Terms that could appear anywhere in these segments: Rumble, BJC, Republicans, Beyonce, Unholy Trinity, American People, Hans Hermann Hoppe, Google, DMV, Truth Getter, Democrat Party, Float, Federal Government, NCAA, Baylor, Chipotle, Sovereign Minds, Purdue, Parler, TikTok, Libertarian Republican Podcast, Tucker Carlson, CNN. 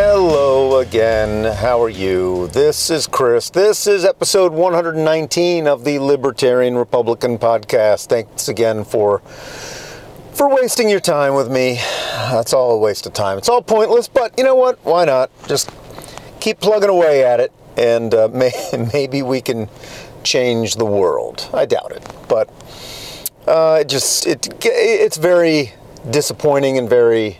Hello again, how are you? This is Chris. This is episode 119 of the Libertarian Republican Podcast. Thanks again for wasting your time with me. That's all a waste of time. It's all pointless, but you know what? Why not? Just keep plugging away at it, and maybe we can change the world. I doubt it, but it's very disappointing and very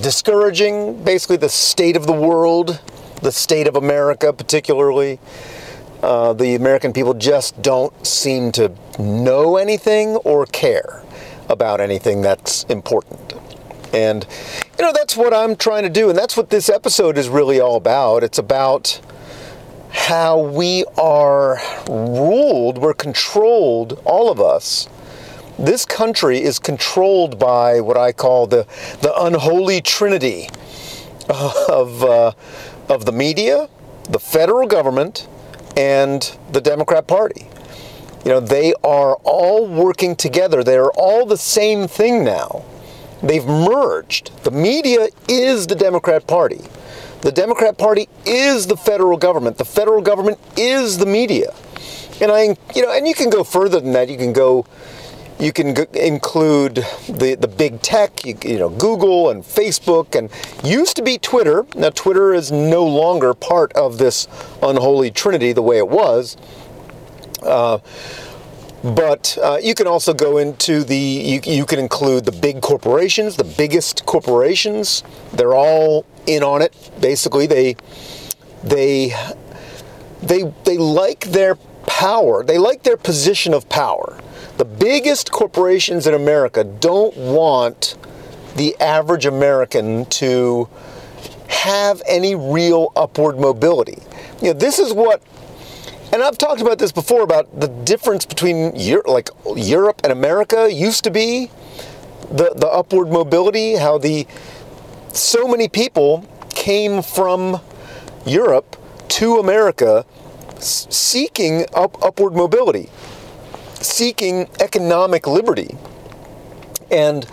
discouraging, basically, the state of the world, the state of America particularly. The American people just don't seem to know anything or care about anything that's important. And, you know, that's what I'm trying to do, and that's what this episode is really all about. It's about how we are ruled, we're controlled, all of us. This country is controlled by what I call the unholy trinity of the media, the federal government, and the Democrat Party. You know, they are all working together. They are all the same thing now. They've merged. The media is the Democrat Party. The Democrat Party is the federal government. The federal government is the media. And you can go further than that. You can include the big tech, Google and Facebook, and used to be Twitter. Now, Twitter is no longer part of this unholy trinity the way it was. But you can also go into you can include the big corporations, the biggest corporations. They're all in on it, basically. They like their power. They like their position of power. The biggest corporations in America don't want the average American to have any real upward mobility. You know, this is what, and I've talked about this before, about the difference between Europe and America used to be, the upward mobility, how so many people came from Europe to America seeking upward mobility, seeking economic liberty, and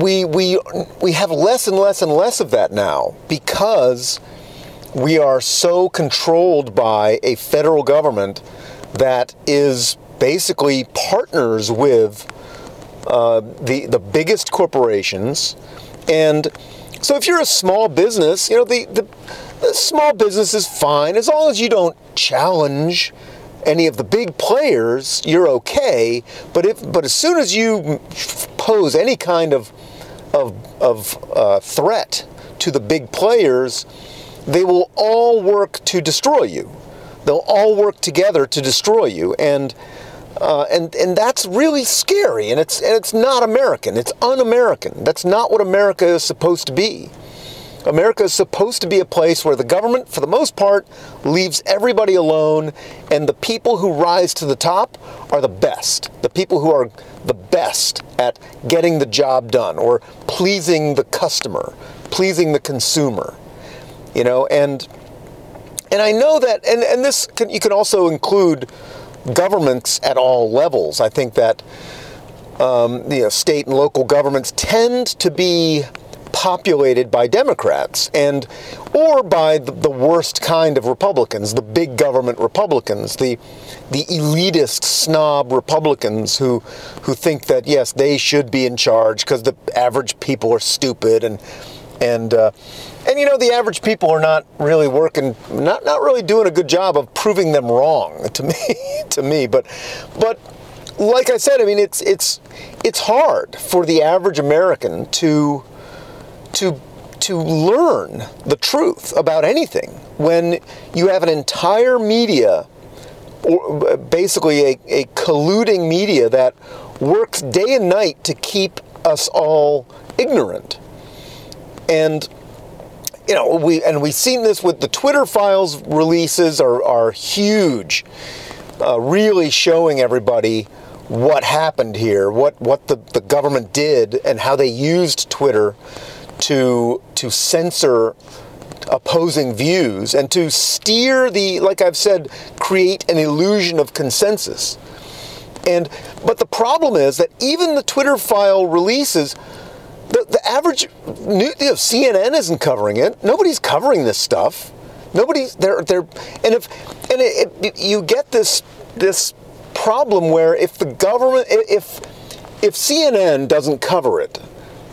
we have less and less and less of that now because we are so controlled by a federal government that is basically partners with the biggest corporations. And so if you're a small business, the small business is fine as long as you don't challenge any of the big players, you're okay. But as soon as you pose any kind of threat to the big players, they will all work to destroy you. They'll all work together to destroy you, and that's really scary. And it's not American. It's un-American. That's not what America is supposed to be. America is supposed to be a place where the government, for the most part, leaves everybody alone, and the people who rise to the top are the best. The people who are the best at getting the job done or pleasing the customer, pleasing the consumer. You know, and I know that, and you can also include governments at all levels. I think that state and local governments tend to be populated by Democrats or by the worst kind of Republicans, the big government Republicans, the elitist snob Republicans who think that, yes, they should be in charge because the average people are stupid, and the average people are not really working, not really doing a good job of proving them wrong to me, but like I said, I mean, it's hard for the average American to learn the truth about anything when you have an entire media, or basically a colluding media that works day and night to keep us all ignorant. And we've seen this with the Twitter files. Releases are huge, really showing everybody what happened here, what the government did, and how they used Twitter to censor opposing views and to steer like I've said, create an illusion of consensus. But the problem is that even the Twitter file releases, the average news, you know, CNN isn't covering it. Nobody's covering this stuff. You get this problem where if the government, if CNN doesn't cover it,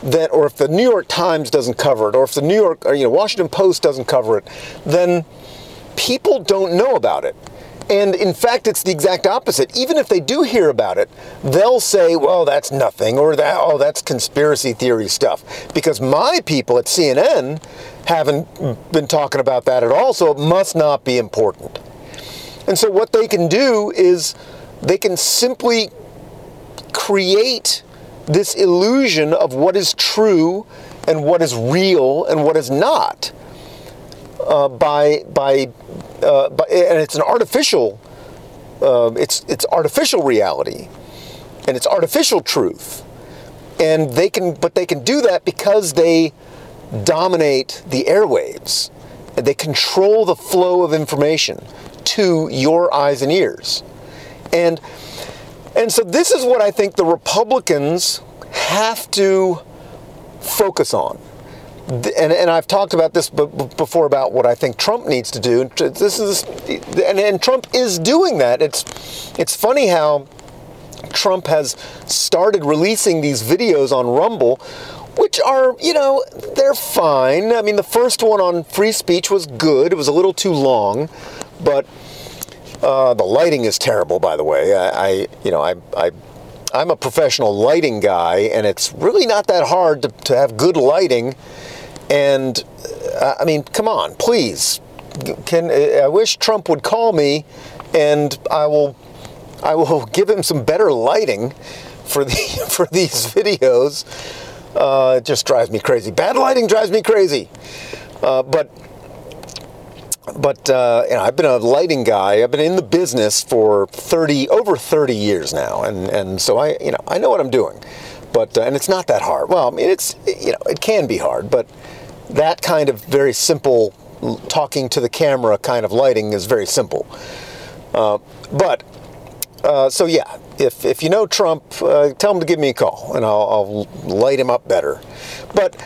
then, or if the New York Times doesn't cover it, or if the New York, or, you know, Washington Post doesn't cover it, then people don't know about it. And in fact, it's the exact opposite. Even if they do hear about it, they'll say, well, that's nothing, or that, oh, that's conspiracy theory stuff. Because my people at CNN haven't been talking about that at all, so it must not be important. And so what they can do is they can simply create this illusion of what is true and what is real and what is not. And it's an artificial, it's artificial reality, and it's artificial truth, and they can do that because they dominate the airwaves, and they control the flow of information to your eyes and ears, and so this is what I think the Republicans have to focus on. And I've talked about this before about what I think Trump needs to do. And Trump is doing that. It's funny how Trump has started releasing these videos on Rumble, which are, you know, they're fine. I mean, the first one on free speech was good. It was a little too long, but the lighting is terrible, by the way. I'm a professional lighting guy, and it's really not that hard to have good lighting. And, I mean, come on, please. I wish Trump would call me, and I will give him some better lighting for these videos. It just drives me crazy. Bad lighting drives me crazy. But I've been a lighting guy. I've been in the business for over 30 years now, and so I know what I'm doing. But and it's not that hard. Well, I mean, it can be hard, but that kind of very simple talking to the camera kind of lighting is very simple. So yeah, if you know Trump, tell him to give me a call, and I'll light him up better. But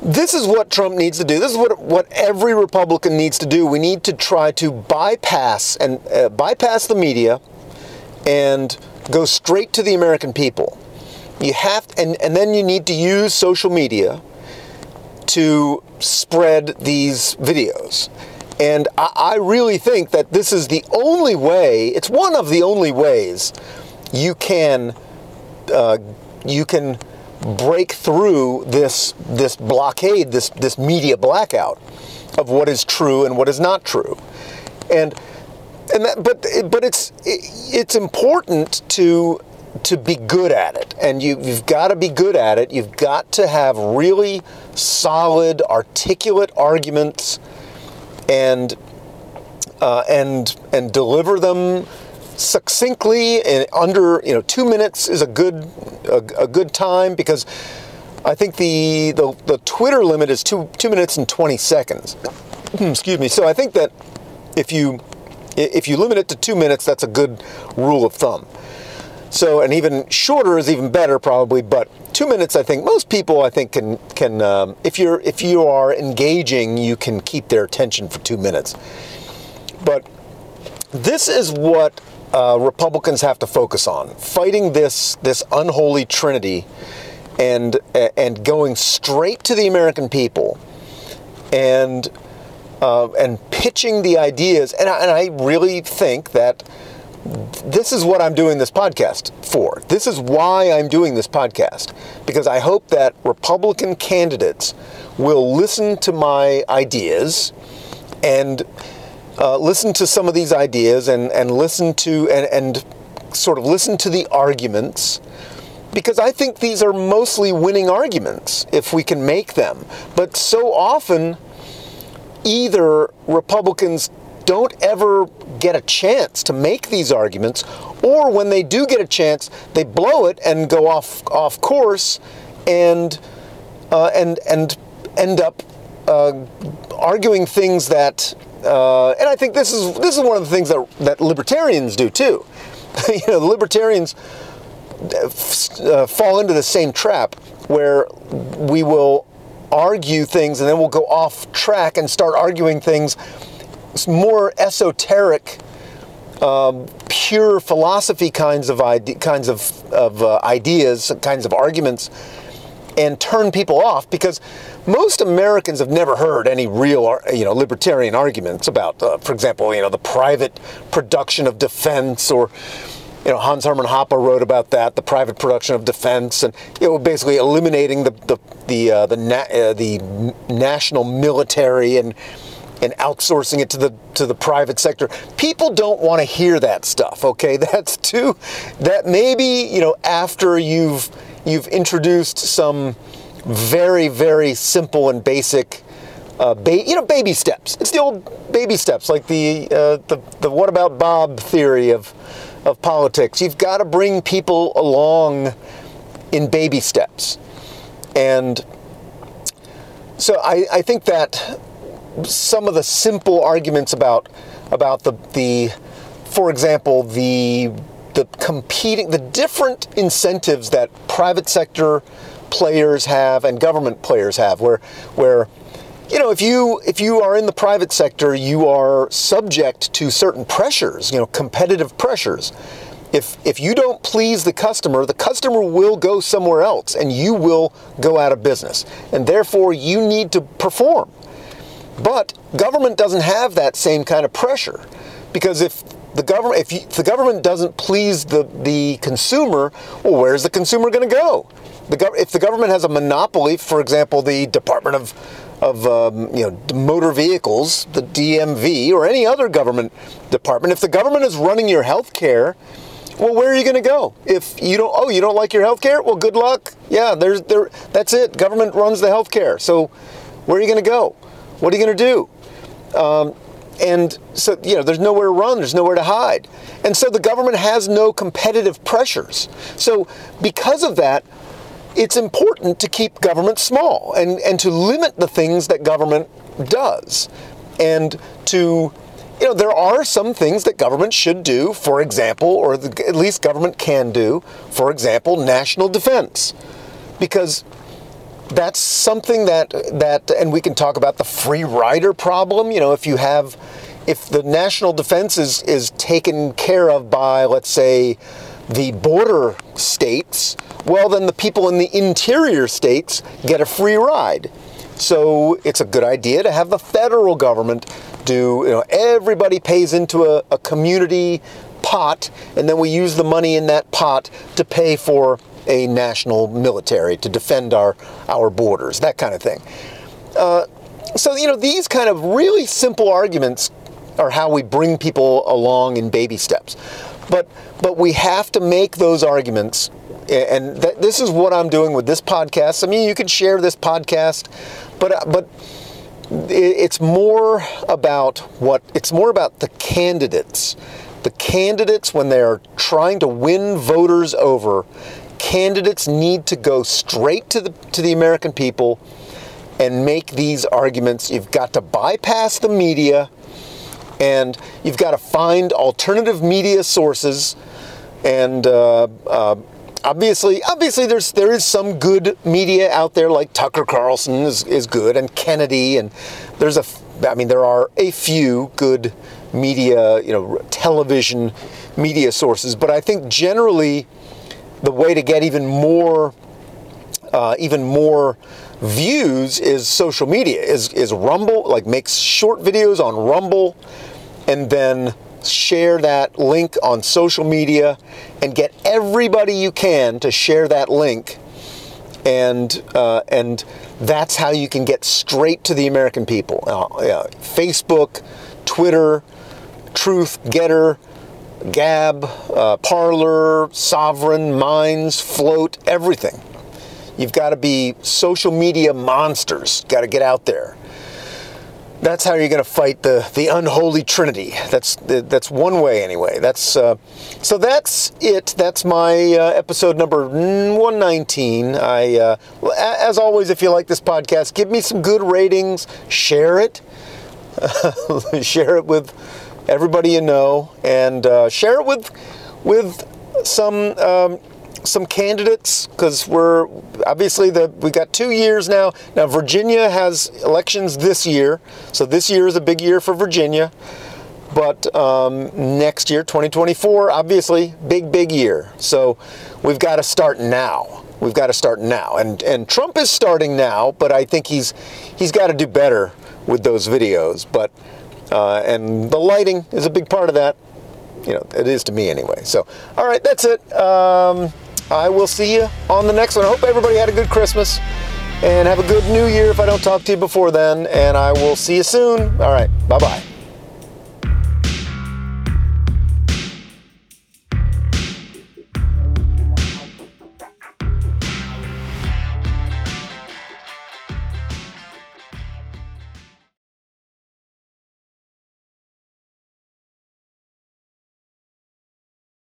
this is what Trump needs to do. This is what every Republican needs to do. We need to try to bypass the media and go straight to the American people. You have, and then you need to use social media to spread these videos. And I really think that this is the only way. It's one of the only ways you can break through this blockade, this media blackout of what is true and what is not true, but it's important to be good at it, and you've got to be good at it. You've got to have really solid, articulate arguments, and deliver them succinctly, and under 2 minutes is a good time, because I think the Twitter limit is two minutes and 20 seconds. Excuse me. So I think that if you limit it to 2 minutes, that's a good rule of thumb. So, and even shorter is even better probably, but 2 minutes, I think most people can if you are engaging, you can keep their attention for 2 minutes. But this is what Republicans have to focus on, fighting this unholy trinity, and going straight to the American people, and pitching the ideas. And I really think that this is what I'm doing this podcast for. This is why I'm doing this podcast, because I hope that Republican candidates will listen to my ideas, and listen to some of these ideas, and listen to and sort of listen to the arguments, because I think these are mostly winning arguments if we can make them. But so often, either Republicans don't ever get a chance to make these arguments, or when they do get a chance, they blow it and go off course, and end up arguing things that. And I think this is one of the things that libertarians do too. Libertarians fall into the same trap where we will argue things and then we'll go off track and start arguing things, more esoteric, pure philosophy kinds of ideas, kinds of arguments, and turn people off, because most Americans have never heard any real, libertarian arguments about, for example, the private production of defense, or, Hans Hermann Hoppe wrote about that, the private production of defense, and basically eliminating the national military and outsourcing it to the private sector. People don't want to hear that stuff. Okay, that maybe after you've introduced some very, very simple and basic, baby steps. It's the old baby steps, like the what about Bob theory of politics. You've got to bring people along in baby steps. And so I think that some of the simple arguments about the, for example, the competing, the different incentives that private sector players have and government players have, where if you are in the private sector, you are subject to certain pressures, competitive pressures. If you don't please the customer will go somewhere else and you will go out of business. And therefore you need to perform. But government doesn't have that same kind of pressure, because if the government doesn't please the consumer, well, where's the consumer going to go? If the government has a monopoly, for example, the Department of Motor Vehicles, the DMV, or any other government department, if the government is running your health care, well, where are you going to go? If you don't like your health care, well, good luck. Yeah, that's it. Government runs the health care. So where are you going to go? What are you going to do? And so, there's nowhere to run, there's nowhere to hide. And so the government has no competitive pressures. So because of that, it's important to keep government small and to limit the things that government does. And to, there are some things that government should do, for example, or at least government can do, for example, national defense. Because that's something that and we can talk about the free rider problem. If the national defense is taken care of by, let's say, the border states, well, then the people in the interior states get a free ride. So it's a good idea to have the federal government do, everybody pays into a community pot, and then we use the money in that pot to pay for a national military to defend our borders, that kind of thing. So these kind of really simple arguments are how we bring people along in baby steps. But we have to make those arguments, and this is what I'm doing with this podcast. I mean, you can share this podcast, but it's more about the candidates. The candidates, when they are trying to win voters over, candidates need to go straight to the American people and make these arguments. You've got to bypass the media, and you've got to find alternative media sources. And obviously, there is some good media out there, like Tucker Carlson is good, and Kennedy, and there are a few good media, television media sources. But I think generally, the way to get even more views is social media. Is Rumble, like make short videos on Rumble, and then share that link on social media, and get everybody you can to share that link, and that's how you can get straight to the American people. Facebook, Twitter, Truth Getter, Gab, Parler, Sovereign Minds, Float, everything. You've got to be social media monsters. Got to get out there. That's how you're going to fight the unholy trinity. That's one way anyway. So that's it. That's my episode number 119. As always, if you like this podcast, give me some good ratings. Share it. Share it with everybody and share it with some some candidates, because we're obviously we got 2 years now. Now Virginia has elections this year, so this year is a big year for Virginia. But next year, 2024, obviously, big year. So we've got to start now. We've got to start now, and Trump is starting now, but I think he's got to do better with those videos. But and the lighting is a big part of that. You know, it is to me anyway. So, all right, that's it. I will see you on the next one. I hope everybody had a good Christmas and have a good New Year if I don't talk to you before then. And I will see you soon. All right, bye-bye.